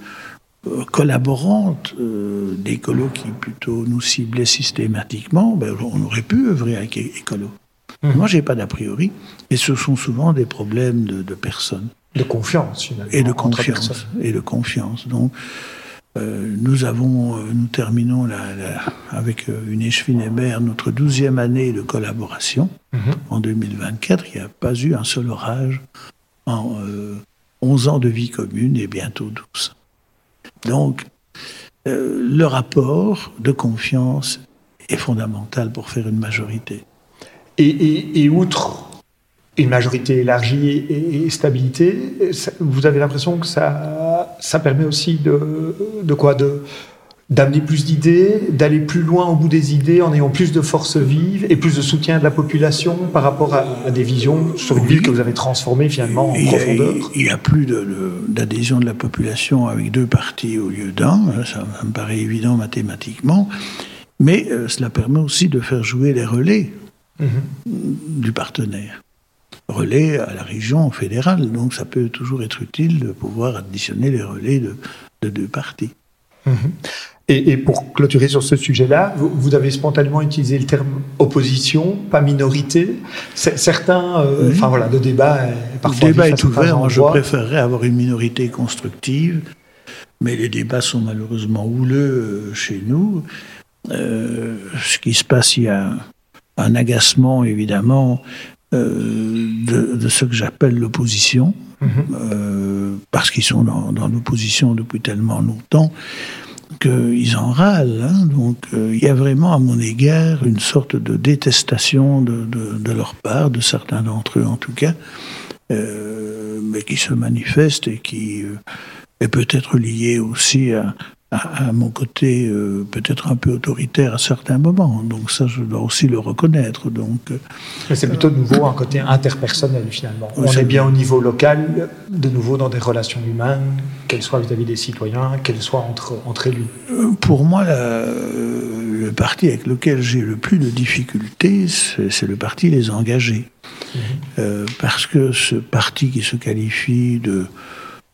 euh, collaborante, euh, des écolos qui plutôt nous ciblaient systématiquement, ben, on aurait pu œuvrer avec les écolos. Mmh. Moi, je n'ai pas d'a priori, et ce sont souvent des problèmes de, de personnes. De confiance, finalement. Et de confiance. Et de confiance. Donc, euh, nous avons, euh, nous terminons la, la, avec euh, une échevine M R notre douzième année de collaboration. Mm-hmm. En deux mille vingt-quatre, il n'y a pas eu un seul orage en euh, onze ans de vie commune et bientôt douze. Donc, euh, le rapport de confiance est fondamental pour faire une majorité. Et, et, et outre... une majorité élargie et, et stabilité, ça, vous avez l'impression que ça, ça permet aussi de, de quoi de, d'amener plus d'idées, d'aller plus loin au bout des idées en ayant plus de force vive et plus de soutien de la population par rapport à, à des visions sur une ville que vous avez transformée finalement en il profondeur. A, il n'y a plus de, de, d'adhésion de la population avec deux partis au lieu d'un, ça, ça me paraît évident mathématiquement, mais euh, cela permet aussi de faire jouer les relais mmh. du partenaire. Relais à la région fédérale, donc ça peut toujours être utile de pouvoir additionner les relais de, de deux parties. Mmh. Et, et pour clôturer sur ce sujet-là, vous, vous avez spontanément utilisé le terme opposition, pas minorité. C'est, certains, euh, oui. enfin voilà, le débat est parfois. Le débat est ouvert. Moi, je préférerais avoir une minorité constructive, mais les débats sont malheureusement houleux chez nous. Euh, ce qui se passe, il y a un, un agacement évidemment. Euh, de, de ce que j'appelle l'opposition, mmh. euh, parce qu'ils sont dans, dans l'opposition depuis tellement longtemps qu'ils en râlent. Hein. Donc il euh, y a vraiment, à mon égard, une sorte de détestation de, de, de leur part, de certains d'entre eux en tout cas, euh, mais qui se manifeste et qui euh, est peut-être liée aussi à, à, à mon côté euh, peut-être un peu autoritaire à certains moments. Donc ça, je dois aussi le reconnaître. Donc, euh, mais c'est plutôt de nouveau un côté interpersonnel, finalement. On est bien au niveau local, de nouveau dans des relations humaines, qu'elles soient vis-à-vis des citoyens, qu'elles soient entre, entre élus. Pour moi, la, euh, le parti avec lequel j'ai le plus de difficultés, c'est, c'est le parti Les Engagés. Mmh. Euh, parce que ce parti qui se qualifie de...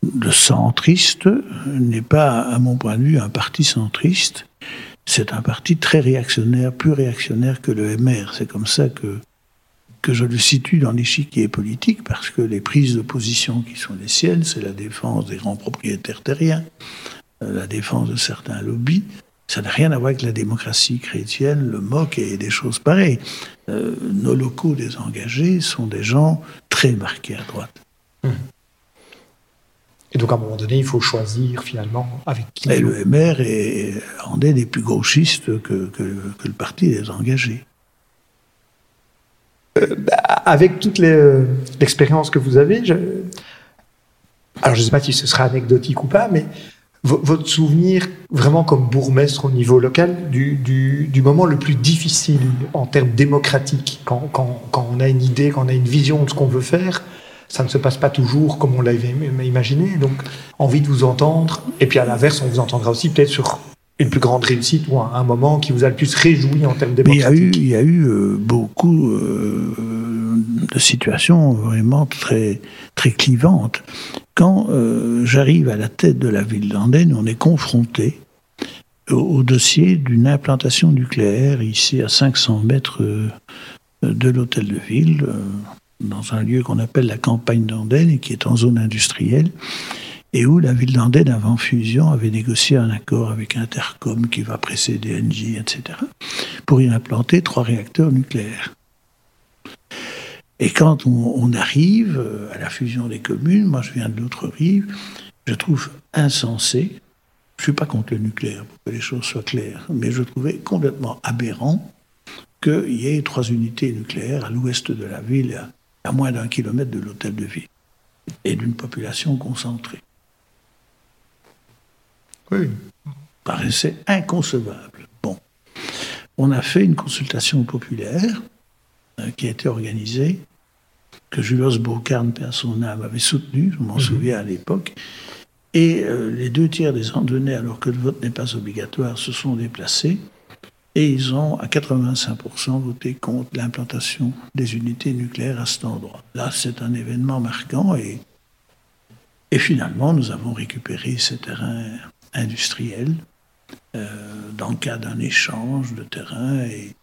de centriste n'est pas, à mon point de vue, un parti centriste. C'est un parti très réactionnaire, plus réactionnaire que le M R. C'est comme ça que, que je le situe dans l'échiquier politique, parce que les prises de position qui sont les siennes, c'est la défense des grands propriétaires terriens, la défense de certains lobbies. Ça n'a rien à voir avec la démocratie chrétienne, le M O C et des choses pareilles. Euh, nos locaux désengagés sont des gens très marqués à droite. Mmh. Et donc, à un moment donné, il faut choisir, finalement, avec qui... Et le M R est, Andenne est plus gauchiste que, que, que le parti des engagés. Euh, bah, avec toute euh, l'expérience que vous avez, je... alors je ne sais pas si ce sera anecdotique ou pas, mais v- votre souvenir, vraiment comme bourgmestre au niveau local, du, du, du moment le plus difficile en termes démocratiques, quand, quand, quand on a une idée, quand on a une vision de ce qu'on veut faire... ça ne se passe pas toujours comme on l'avait imaginé, donc envie de vous entendre, et puis à l'inverse, on vous entendra aussi peut-être sur une plus grande réussite ou un, un moment qui vous a le plus réjoui en termes démocratiques. Il y a eu, il y a eu euh, beaucoup euh, de situations vraiment très, très clivantes. Quand euh, j'arrive à la tête de la ville d'Andenne, on est confronté au, au dossier d'une implantation nucléaire, ici à cinq cents mètres euh, de l'hôtel de ville, euh, dans un lieu qu'on appelle la campagne d'Andenne et qui est en zone industrielle, et où la ville d'Andenne, avant fusion, avait négocié un accord avec Intercom qui va précéder Engie, et cetera, pour y implanter trois réacteurs nucléaires. Et quand on, on arrive à la fusion des communes, moi je viens de l'autre rive, je trouve insensé, je ne suis pas contre le nucléaire, pour que les choses soient claires, mais je trouvais complètement aberrant qu'il y ait trois unités nucléaires à l'ouest de la ville, à moins d'un kilomètre de l'hôtel de ville, et d'une population concentrée. Oui. Paraissait inconcevable. Bon. on a fait une consultation populaire euh, qui a été organisée, que Julos Beaucarne, paix à son âme, avait soutenu, je m'en mmh. souviens à l'époque, et euh, les deux tiers des Andennais, alors que le vote n'est pas obligatoire, se sont déplacés, et ils ont à quatre-vingt-cinq pour cent voté contre l'implantation des unités nucléaires à cet endroit. Là, c'est un événement marquant, et, et finalement, nous avons récupéré ces terrains industriels euh, dans le cadre d'un échange de terrains, et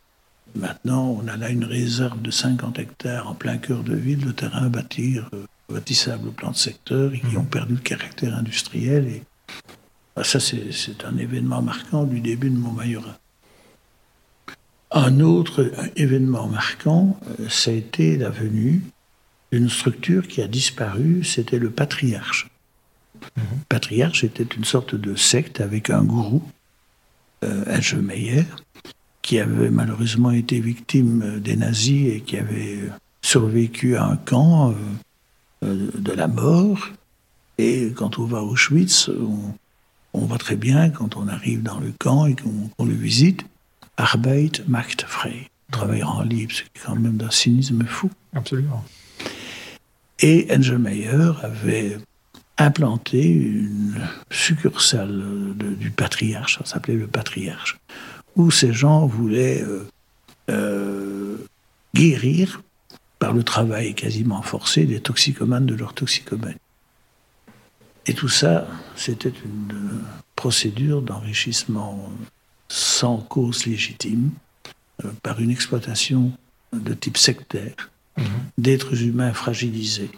maintenant, on a là une réserve de cinquante hectares en plein cœur de ville de terrains bâtir, bâtissables au plan de secteur et qui ont perdu le caractère industriel. Et bah, ça, c'est, c'est un événement marquant du début de Montmajorin. Un autre événement marquant, ça a été la venue d'une structure qui a disparu, c'était le patriarche. Mmh. Le patriarche était une sorte de secte avec un gourou, euh, Hajo Meier, qui avait malheureusement été victime des nazis et qui avait survécu à un camp euh, de la mort. Et quand on va à Auschwitz, on, on voit très bien, quand on arrive dans le camp et qu'on, qu'on le visite, « Arbeit macht frei », « Travailler en libre », ce qui est quand même d'un cynisme fou. Absolument. Et Engelmayer avait implanté une succursale de, du patriarche, ça s'appelait le patriarche, où ces gens voulaient euh, euh, guérir, par le travail quasiment forcé, des toxicomanes de leur toxicomanie. Et tout ça, c'était une euh, procédure d'enrichissement sans cause légitime, euh, par une exploitation de type sectaire, mmh. d'êtres humains fragilisés,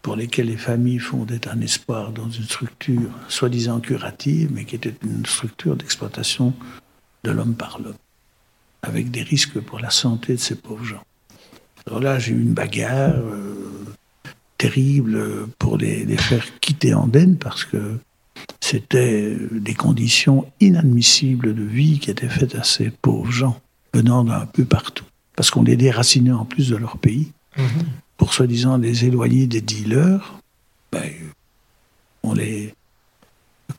pour lesquels les familles fondaient un espoir dans une structure soi-disant curative, mais qui était une structure d'exploitation de l'homme par l'homme, avec des risques pour la santé de ces pauvres gens. Alors là, j'ai eu une bagarre euh, terrible pour les, les faire quitter Andenne, parce que c'était des conditions inadmissibles de vie qui étaient faites à ces pauvres gens, venant d'un peu partout, parce qu'on les déracinait en plus de leur pays, mmh. pour soi-disant les éloigner des dealers. Ben, on les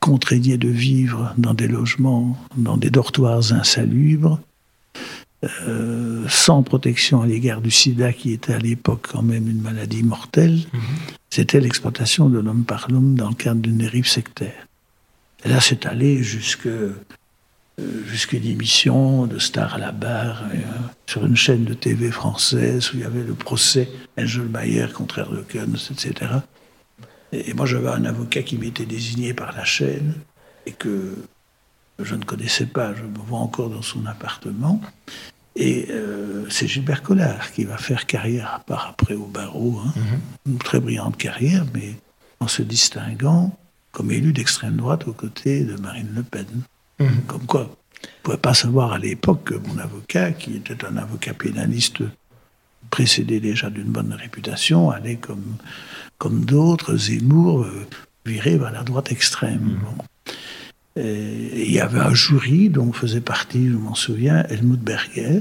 contraignait de vivre dans des logements, dans des dortoirs insalubres, euh, sans protection à l'égard du sida, qui était à l'époque quand même une maladie mortelle. Mmh. C'était l'exploitation de l'homme par l'homme dans le cadre d'une dérive sectaire. Et là, c'est allé jusqu'à jusqu'à une émission de Star à la barre, euh, sur une chaîne de T V française, où il y avait le procès Engelmayer contre Eerdekens, et cetera. Et moi, j'avais un avocat qui m'était désigné par la chaîne et que je ne connaissais pas. Je me vois encore dans son appartement. Et euh, c'est Gilbert Collard qui va faire carrière, à part après au barreau, hein, mm-hmm. une très brillante carrière, mais en se distinguant comme élu d'extrême droite aux côtés de Marine Le Pen. Mm-hmm. Comme quoi, on ne pouvait pas savoir à l'époque que mon avocat, qui était un avocat pénaliste précédé déjà d'une bonne réputation, allait comme... comme d'autres, Zemmour euh, virait vers la droite extrême. Bon. Et il y avait un jury dont faisait partie, je m'en souviens, Helmut Berger,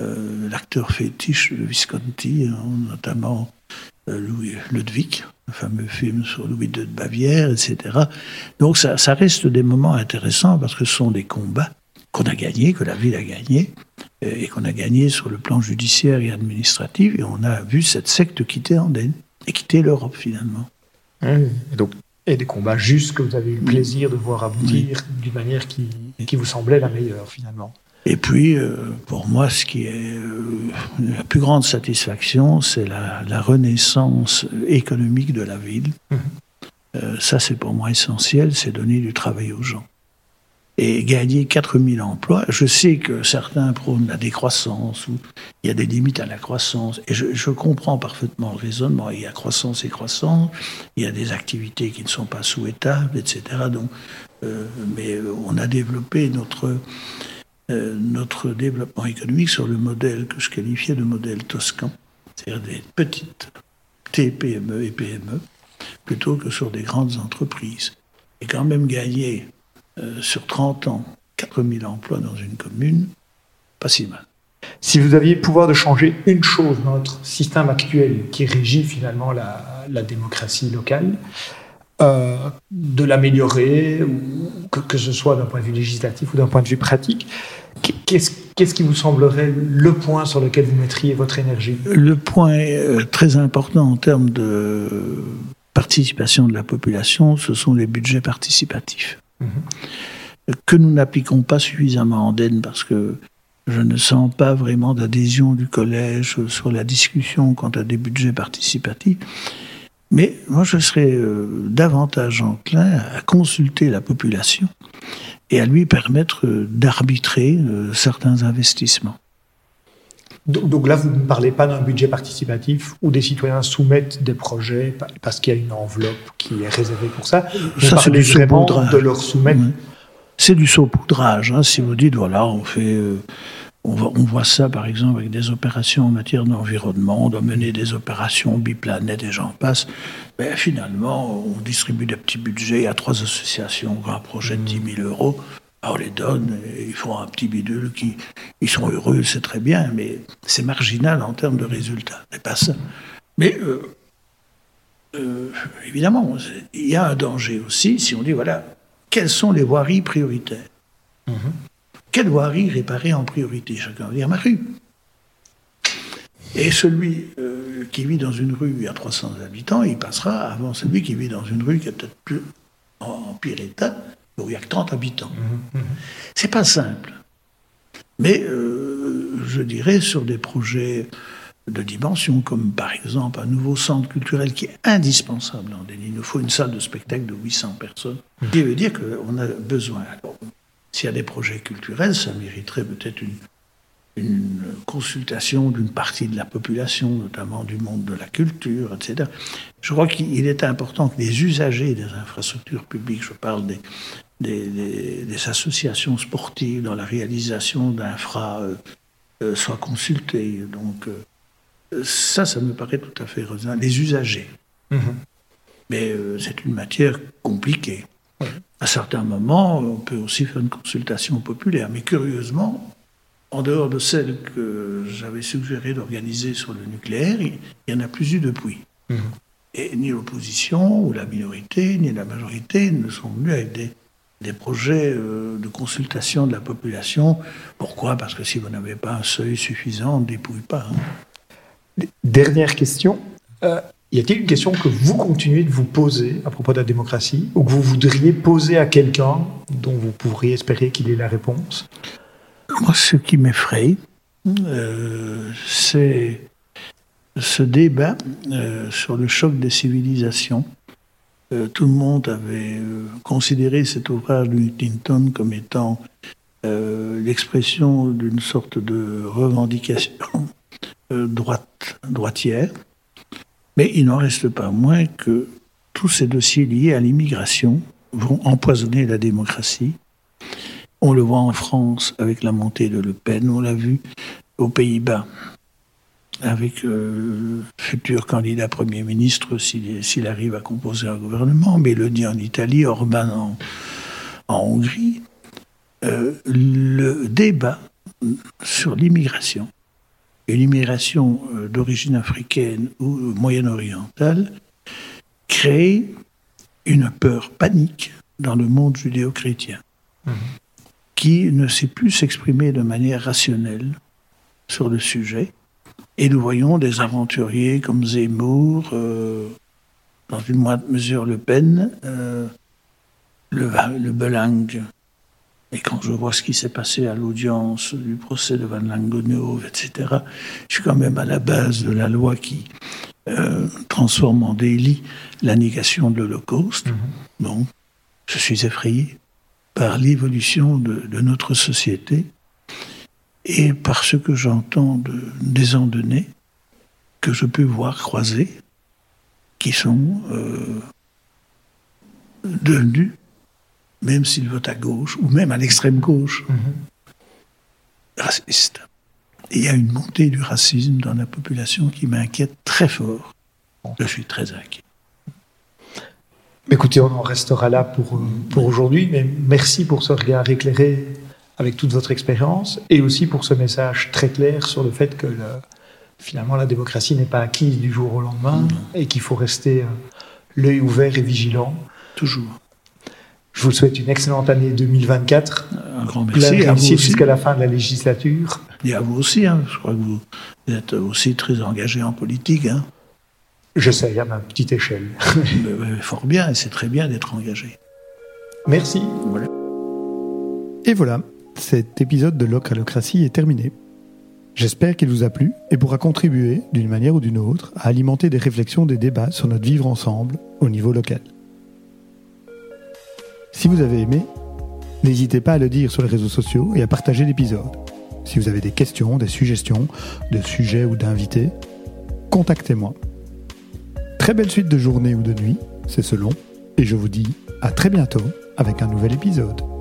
euh, l'acteur fétiche de Visconti, hein, notamment euh, Louis, Ludwig, le fameux film sur Louis deux de Bavière, et cetera. Donc ça, ça reste des moments intéressants parce que ce sont des combats qu'on a gagnés, que la ville a gagnés, et, et qu'on a gagnés sur le plan judiciaire et administratif, et on a vu cette secte quitter Andenne. Et quitter l'Europe, finalement. Mmh. Et, donc, et des combats justes que vous avez eu le plaisir de voir aboutir oui. d'une manière qui, qui vous semblait la meilleure, finalement. Et puis, euh, pour moi, ce qui est euh, la plus grande satisfaction, c'est la, la renaissance économique de la ville. Mmh. Euh, ça, c'est pour moi essentiel, c'est donner du travail aux gens. Et gagner quatre mille emplois. Je sais que certains prônent la décroissance, ou il y a des limites à la croissance, et je, je comprends parfaitement le raisonnement. Il y a croissance et croissance, il y a des activités qui ne sont pas souhaitables, et cetera. Donc, euh, mais on a développé notre, euh, notre développement économique sur le modèle que je qualifiais de modèle toscan, c'est-à-dire des petites T P M E et P M E, plutôt que sur des grandes entreprises. Et quand même gagner... Euh, sur trente ans, quatre mille emplois dans une commune, pas si mal. Si vous aviez le pouvoir de changer une chose dans notre système actuel qui régit finalement la, la démocratie locale, euh, de l'améliorer, ou que, que ce soit d'un point de vue législatif ou d'un point de vue pratique, qu'est-ce qu'est-ce qui vous semblerait le point sur lequel vous mettriez votre énergie ? Le point très important en termes de participation de la population, ce sont les budgets participatifs, mmh. que nous n'appliquons pas suffisamment en Andenne, parce que je ne sens pas vraiment d'adhésion du collège sur la discussion quant à des budgets participatifs. Mais moi, je serais euh, davantage enclin à consulter la population et à lui permettre euh, d'arbitrer euh, certains investissements. Donc, donc là, vous ne parlez pas d'un budget participatif où des citoyens soumettent des projets parce qu'il y a une enveloppe qui est réservée pour ça. Vous ça, parlez c'est du vraiment de leur soumettre. Oui. C'est du saupoudrage. Hein, si vous dites, voilà, on fait... Euh, On voit, on voit ça, par exemple, avec des opérations en matière d'environnement. On doit mener des opérations biplanètes et j'en passe. Ben, finalement, on distribue des petits budgets à trois associations qui ont un projet de dix mille euros. Ben, on les donne et ils font un petit bidule. Qui, ils sont heureux, c'est très bien, mais c'est marginal en termes de résultats. C'est pas ça. Mais euh, euh, évidemment, il y a un danger aussi si on dit, voilà, quelles sont les voiries prioritaires ? Mmh. Quelle voirie réparer en priorité ? Chacun va dire ma rue. Et celui euh, qui vit dans une rue à trois cents habitants, il passera avant celui qui vit dans une rue qui est peut-être plus en, en pire état, où il n'y a que trente habitants. Mmh, mmh. C'est pas simple. Mais euh, je dirais sur des projets de dimension, comme par exemple un nouveau centre culturel qui est indispensable en Andenne. Il nous faut une salle de spectacle de huit cents personnes. Mmh. Ce qui veut dire qu'on a besoin... Alors, s'il y a des projets culturels, ça mériterait peut-être une, une consultation d'une partie de la population, notamment du monde de la culture, et cetera. Je crois qu'il est important que les usagers des infrastructures publiques, je parle des, des, des, des associations sportives dans la réalisation d'infra, euh, euh, soient consultés. Donc euh, ça, ça me paraît tout à fait raisonnable. Les usagers. Mmh. Mais euh, c'est une matière compliquée. Ouais. À certains moments, on peut aussi faire une consultation populaire. Mais curieusement, en dehors de celle que j'avais suggéré d'organiser sur le nucléaire, il n'y en a plus eu depuis. Mmh. Et ni l'opposition, ou la minorité, ni la majorité ne sont venus avec des, des projets euh, de consultation de la population. Pourquoi ? Parce que si vous n'avez pas un seuil suffisant, on ne dépouille pas. Hein. Dernière question. Euh... Y a-t-il une question que vous continuez de vous poser à propos de la démocratie ou que vous voudriez poser à quelqu'un dont vous pourriez espérer qu'il ait la réponse ? Moi, ce qui m'effraie, euh, c'est ce débat euh, sur le choc des civilisations. Euh, tout le monde avait euh, considéré cet ouvrage de Huntington comme étant euh, l'expression d'une sorte de revendication euh, droite, droitière. Mais il n'en reste pas moins que tous ces dossiers liés à l'immigration vont empoisonner la démocratie. On le voit en France avec la montée de Le Pen, on l'a vu aux Pays-Bas avec euh, le futur candidat Premier ministre s'il, s'il arrive à composer un gouvernement, mais le dit en Italie, Orban en, en Hongrie. Euh, le débat sur l'immigration, une immigration d'origine africaine ou moyenne-orientale, crée une peur panique dans le monde judéo-chrétien, mmh. qui ne sait plus s'exprimer de manière rationnelle sur le sujet. Et nous voyons des aventuriers comme Zemmour, euh, dans une moindre mesure Le Pen, euh, le, le Belingue. Et quand je vois ce qui s'est passé à l'audience du procès de Van Langenhove, et cetera, je suis quand même à la base de la loi qui euh, transforme en délit la négation de l'Holocauste. Mm-hmm. Bon, je suis effrayé par l'évolution de, de notre société et par ce que j'entends de, des Andennais que je peux voir croiser, qui sont euh, devenus, même s'il vote à gauche, ou même à l'extrême gauche, mmh. raciste. Il y a une montée du racisme dans la population qui m'inquiète très fort. Je suis très inquiet. Écoutez, on en restera là pour, pour aujourd'hui, mais merci pour ce regard éclairé avec toute votre expérience, et aussi pour ce message très clair sur le fait que le, finalement la démocratie n'est pas acquise du jour au lendemain, mmh. et qu'il faut rester l'œil ouvert et vigilant. Toujours. Je vous souhaite une excellente année deux mille vingt-quatre. un grand merci. À vous aussi. Jusqu'à la fin de la législature. Et à vous aussi, hein. Je crois que vous êtes aussi très engagé en politique. Hein. J'essaie à ma petite échelle. Fort bien, et c'est très bien d'être engagé. Merci. Voilà. Et voilà, cet épisode de Localocratie est terminé. J'espère qu'il vous a plu et pourra contribuer, d'une manière ou d'une autre, à alimenter des réflexions, des débats sur notre vivre ensemble au niveau local. Si vous avez aimé, n'hésitez pas à le dire sur les réseaux sociaux et à partager l'épisode. Si vous avez des questions, des suggestions, de sujets ou d'invités, contactez-moi. Très belle suite de journée ou de nuit, c'est selon, et je vous dis à très bientôt avec un nouvel épisode.